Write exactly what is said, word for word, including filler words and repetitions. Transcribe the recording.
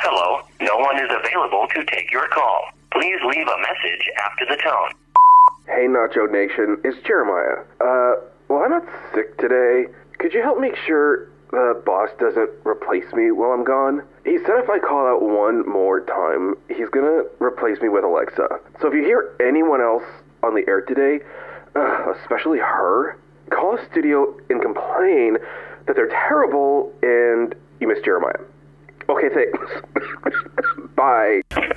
Hello, no one is available to take your call. Please leave a message after the tone. Hey Nacho Nation, it's Jeremiah. Uh, well I'm not sick today. Could you help make sure the boss doesn't replace me while I'm gone? He said if I call out one more time, he's gonna replace me with Alexa. So if you hear anyone else on the air today, uh, especially her, call the studio and complain that they're terrible and you miss Jeremiah. Okay, thanks. Bye.